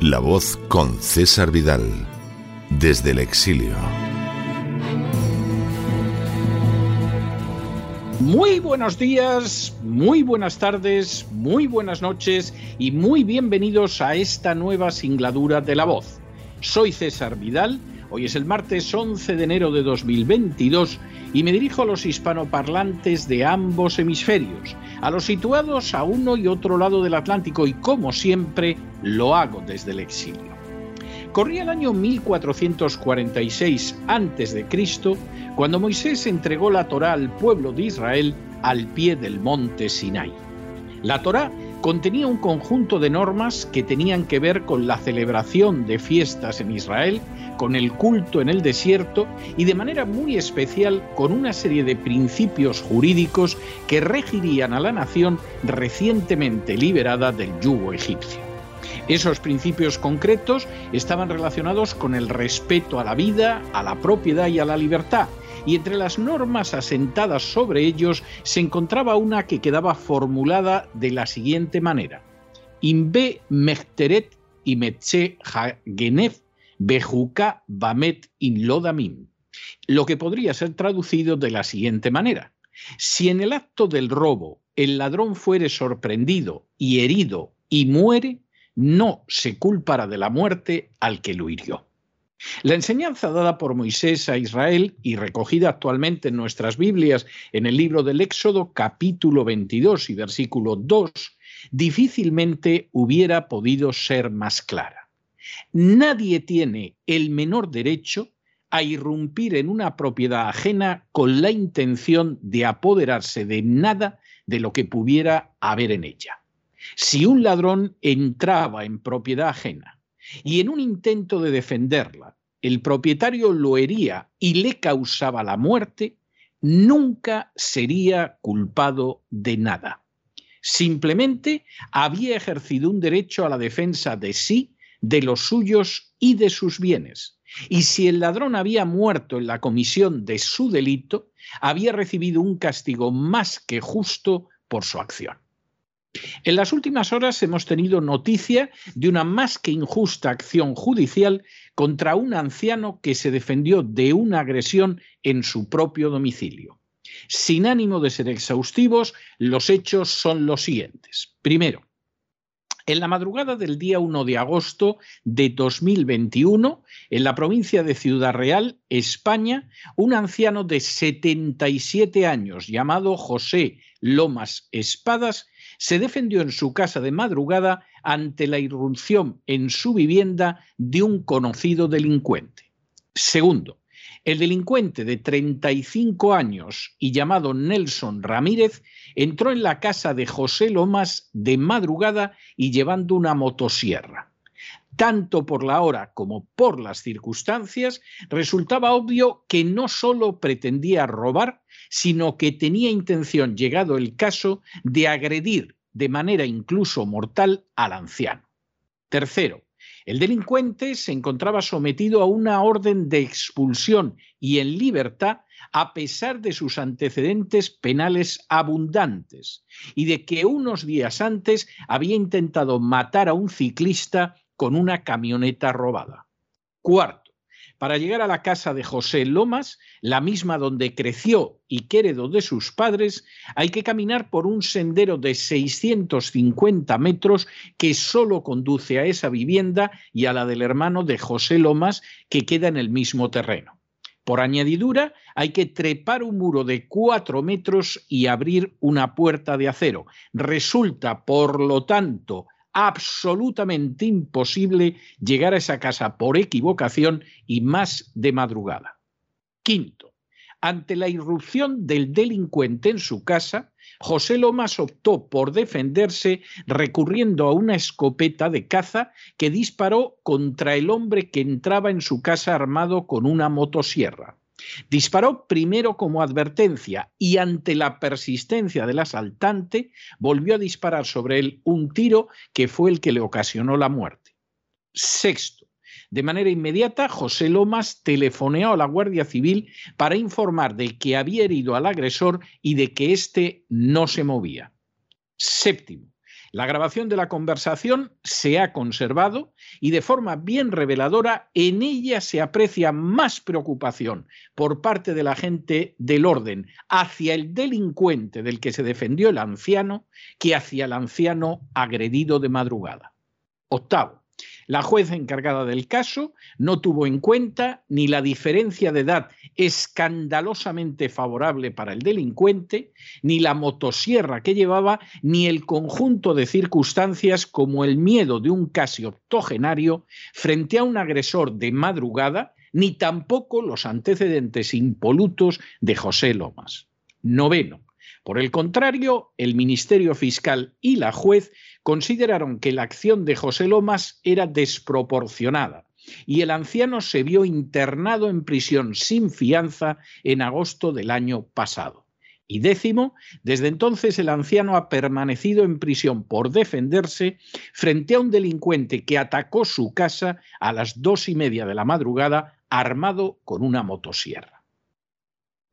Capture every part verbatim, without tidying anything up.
La Voz con César Vidal, desde el exilio. Muy buenos días, muy buenas tardes, muy buenas noches y muy bienvenidos a esta nueva singladura de La Voz. Soy César Vidal, hoy es el martes once de enero de dos mil veintidós y me dirijo a los hispanoparlantes de ambos hemisferios, a los situados a uno y otro lado del Atlántico, y como siempre lo hago desde el exilio. Corría el año mil cuatrocientos cuarenta y seis antes de Cristo cuando Moisés entregó la Torá al pueblo de Israel al pie del monte Sinai. La Torá contenía un conjunto de normas que tenían que ver con la celebración de fiestas en Israel, con el culto en el desierto y de manera muy especial con una serie de principios jurídicos que regirían a la nación recientemente liberada del yugo egipcio. Esos principios concretos estaban relacionados con el respeto a la vida, a la propiedad y a la libertad, y entre las normas asentadas sobre ellos se encontraba una que quedaba formulada de la siguiente manera: Imbe mechteret y metze hagenef bejuka bamet in lodamim, lo que podría ser traducido de la siguiente manera: si en el acto del robo el ladrón fuere sorprendido y herido y muere, no se culpará de la muerte al que lo hirió. La enseñanza dada por Moisés a Israel y recogida actualmente en nuestras Biblias en el libro del Éxodo, capítulo veintidós y versículo dos, difícilmente hubiera podido ser más clara. Nadie tiene el menor derecho a irrumpir en una propiedad ajena con la intención de apoderarse de nada de lo que pudiera haber en ella. Si un ladrón entraba en propiedad ajena y en un intento de defenderla, el propietario lo hería y le causaba la muerte, nunca sería culpado de nada. Simplemente había ejercido un derecho a la defensa de sí, de los suyos y de sus bienes. Y si el ladrón había muerto en la comisión de su delito, había recibido un castigo más que justo por su acción. En las últimas horas hemos tenido noticia de una más que injusta acción judicial contra un anciano que se defendió de una agresión en su propio domicilio. Sin ánimo de ser exhaustivos, los hechos son los siguientes. Primero, en la madrugada del día uno de agosto de dos mil veintiuno, en la provincia de Ciudad Real, España, un anciano de setenta y siete años llamado José Lomas Espadas se defendió en su casa de madrugada ante la irrupción en su vivienda de un conocido delincuente. Segundo, el delincuente de treinta y cinco años y llamado Nelson Ramírez entró en la casa de José Lomas de madrugada y llevando una motosierra. Tanto por la hora como por las circunstancias, resultaba obvio que no solo pretendía robar, sino que tenía intención, llegado el caso, de agredir de manera incluso mortal al anciano. Tercero, el delincuente se encontraba sometido a una orden de expulsión y en libertad a pesar de sus antecedentes penales abundantes y de que unos días antes había intentado matar a un ciclista con una camioneta robada. Cuarto, para llegar a la casa de José Lomas, la misma donde creció y que heredó de sus padres, hay que caminar por un sendero de seiscientos cincuenta metros que solo conduce a esa vivienda y a la del hermano de José Lomas, que queda en el mismo terreno. Por añadidura, hay que trepar un muro de cuatro metros y abrir una puerta de acero. Resulta, por lo tanto, absolutamente imposible llegar a esa casa por equivocación y más de madrugada. Quinto, ante la irrupción del delincuente en su casa, José Lomas optó por defenderse recurriendo a una escopeta de caza que disparó contra el hombre que entraba en su casa armado con una motosierra. Disparó primero como advertencia y ante la persistencia del asaltante volvió a disparar sobre él un tiro que fue el que le ocasionó la muerte. Sexto, de manera inmediata José Lomas telefoneó a la Guardia Civil para informar de que había herido al agresor y de que éste no se movía. Séptimo, la grabación de la conversación se ha conservado y de forma bien reveladora en ella se aprecia más preocupación por parte de la gente del orden hacia el delincuente del que se defendió el anciano que hacia el anciano agredido de madrugada. Octavo, la juez encargada del caso no tuvo en cuenta ni la diferencia de edad escandalosamente favorable para el delincuente, ni la motosierra que llevaba, ni el conjunto de circunstancias como el miedo de un casi octogenario frente a un agresor de madrugada, ni tampoco los antecedentes impolutos de José Lomas. Noveno. Por el contrario, el Ministerio Fiscal y la juez consideraron que la acción de José Lomas era desproporcionada y el anciano se vio internado en prisión sin fianza en agosto del año pasado. Y décimo, desde entonces el anciano ha permanecido en prisión por defenderse frente a un delincuente que atacó su casa a las dos y media de la madrugada armado con una motosierra.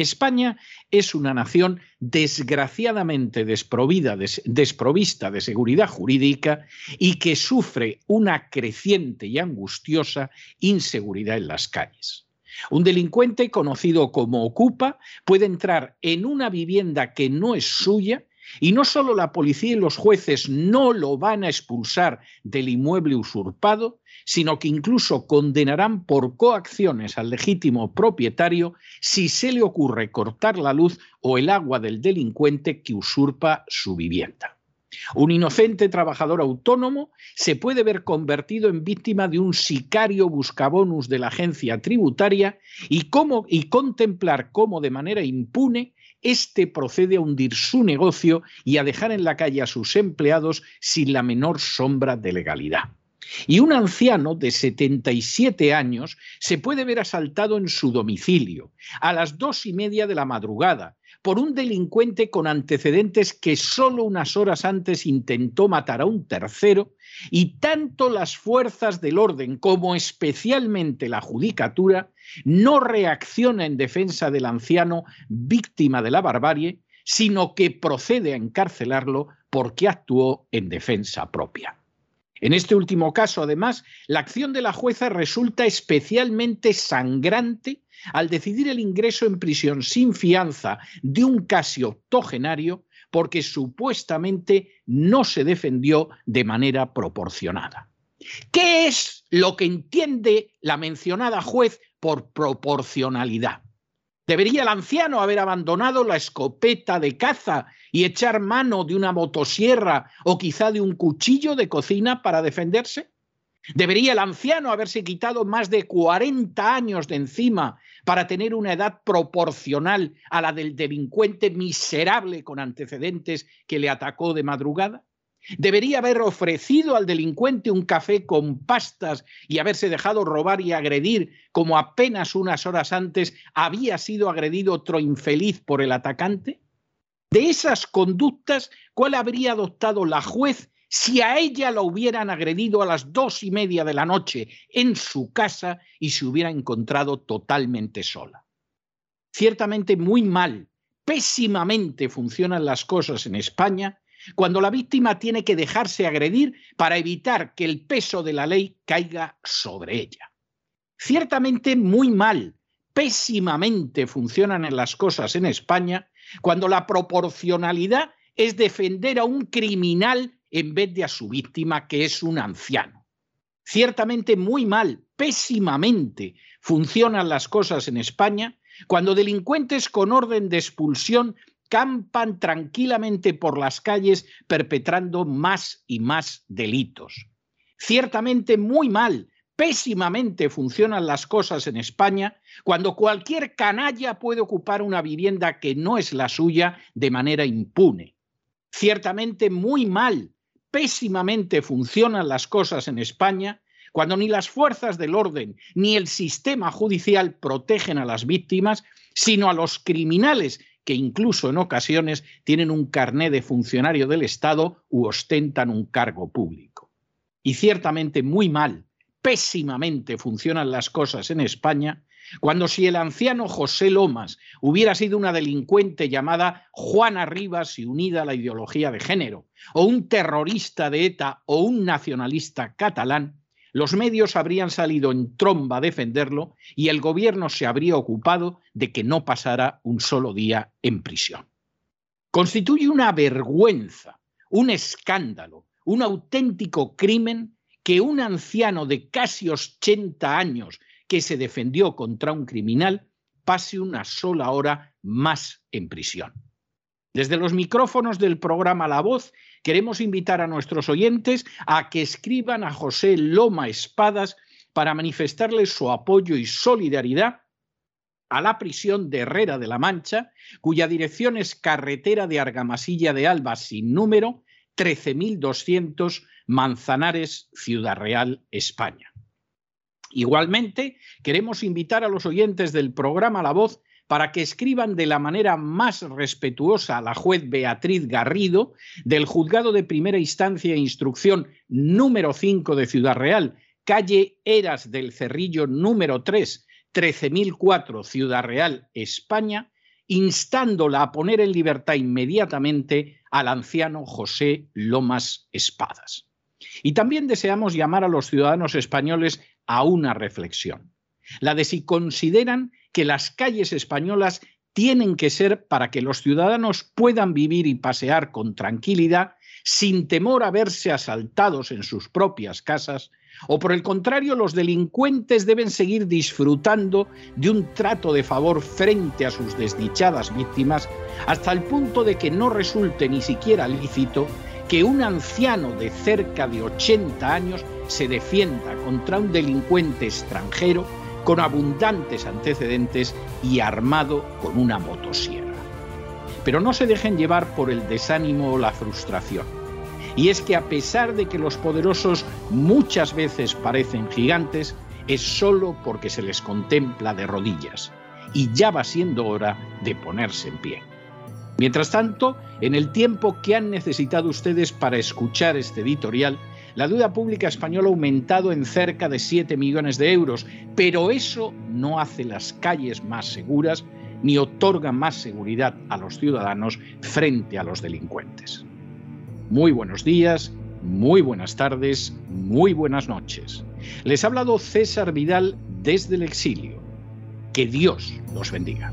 España es una nación desgraciadamente desprovida, des, desprovista de seguridad jurídica y que sufre una creciente y angustiosa inseguridad en las calles. Un delincuente conocido como Ocupa puede entrar en una vivienda que no es suya y no solo la policía y los jueces no lo van a expulsar del inmueble usurpado, sino que incluso condenarán por coacciones al legítimo propietario si se le ocurre cortar la luz o el agua del delincuente que usurpa su vivienda. Un inocente trabajador autónomo se puede ver convertido en víctima de un sicario buscabonus de la agencia tributaria y, cómo, y contemplar cómo de manera impune este procede a hundir su negocio y a dejar en la calle a sus empleados sin la menor sombra de legalidad. Y un anciano de setenta y siete años se puede ver asaltado en su domicilio a las dos y media de la madrugada por un delincuente con antecedentes que solo unas horas antes intentó matar a un tercero y tanto las fuerzas del orden como especialmente la judicatura no reacciona en defensa del anciano víctima de la barbarie, sino que procede a encarcelarlo porque actuó en defensa propia. En este último caso, además, la acción de la jueza resulta especialmente sangrante al decidir el ingreso en prisión sin fianza de un casi octogenario porque supuestamente no se defendió de manera proporcionada. ¿Qué es lo que entiende la mencionada juez por proporcionalidad? ¿Debería el anciano haber abandonado la escopeta de caza y echar mano de una motosierra o quizá de un cuchillo de cocina para defenderse? ¿Debería el anciano haberse quitado más de cuarenta años de encima para tener una edad proporcional a la del delincuente miserable con antecedentes que le atacó de madrugada? ¿Debería haber ofrecido al delincuente un café con pastas y haberse dejado robar y agredir, como apenas unas horas antes había sido agredido otro infeliz por el atacante? De esas conductas, ¿cuál habría adoptado la juez si a ella la hubieran agredido a las dos y media de la noche en su casa y se hubiera encontrado totalmente sola? Ciertamente muy mal, pésimamente funcionan las cosas en España, cuando la víctima tiene que dejarse agredir para evitar que el peso de la ley caiga sobre ella. Ciertamente muy mal, pésimamente funcionan en las cosas en España, cuando la proporcionalidad es defender a un criminal en vez de a su víctima, que es un anciano. Ciertamente muy mal, pésimamente funcionan las cosas en España, cuando delincuentes con orden de expulsión campan tranquilamente por las calles perpetrando más y más delitos. Ciertamente muy mal, pésimamente funcionan las cosas en España cuando cualquier canalla puede ocupar una vivienda que no es la suya de manera impune. Ciertamente muy mal, pésimamente funcionan las cosas en España cuando ni las fuerzas del orden ni el sistema judicial protegen a las víctimas, sino a los criminales que incluso en ocasiones tienen un carné de funcionario del Estado u ostentan un cargo público. Y ciertamente muy mal, pésimamente funcionan las cosas en España cuando si el anciano José Lomas hubiera sido una delincuente llamada Juana Rivas y unida a la ideología de género, o un terrorista de ETA o un nacionalista catalán, los medios habrían salido en tromba a defenderlo y el gobierno se habría ocupado de que no pasara un solo día en prisión. Constituye una vergüenza, un escándalo, un auténtico crimen que un anciano de casi ochenta años que se defendió contra un criminal pase una sola hora más en prisión. Desde los micrófonos del programa La Voz queremos invitar a nuestros oyentes a que escriban a José Lomas Espadas para manifestarle su apoyo y solidaridad a la prisión de Herrera de la Mancha, cuya dirección es carretera de Argamasilla de Alba sin número trece mil doscientos, Manzanares, Ciudad Real, España. Igualmente, queremos invitar a los oyentes del programa La Voz para que escriban de la manera más respetuosa a la juez Beatriz Garrido del Juzgado de Primera Instancia e Instrucción número cinco de Ciudad Real, calle Eras del Cerrillo número tres, trece mil cuatro, Ciudad Real, España, instándola a poner en libertad inmediatamente al anciano José Lomas Espadas. Y también deseamos llamar a los ciudadanos españoles a una reflexión, la de si consideran que las calles españolas tienen que ser para que los ciudadanos puedan vivir y pasear con tranquilidad, sin temor a verse asaltados en sus propias casas, o por el contrario, los delincuentes deben seguir disfrutando de un trato de favor frente a sus desdichadas víctimas, hasta el punto de que no resulte ni siquiera lícito que un anciano de cerca de ochenta años se defienda contra un delincuente extranjero con abundantes antecedentes y armado con una motosierra. Pero no se dejen llevar por el desánimo o la frustración. Y es que a pesar de que los poderosos muchas veces parecen gigantes, es solo porque se les contempla de rodillas. Y ya va siendo hora de ponerse en pie. Mientras tanto, en el tiempo que han necesitado ustedes para escuchar este editorial, la deuda pública española ha aumentado en cerca de siete millones de euros, pero eso no hace las calles más seguras ni otorga más seguridad a los ciudadanos frente a los delincuentes. Muy buenos días, muy buenas tardes, muy buenas noches. Les ha hablado César Vidal desde el exilio. Que Dios los bendiga.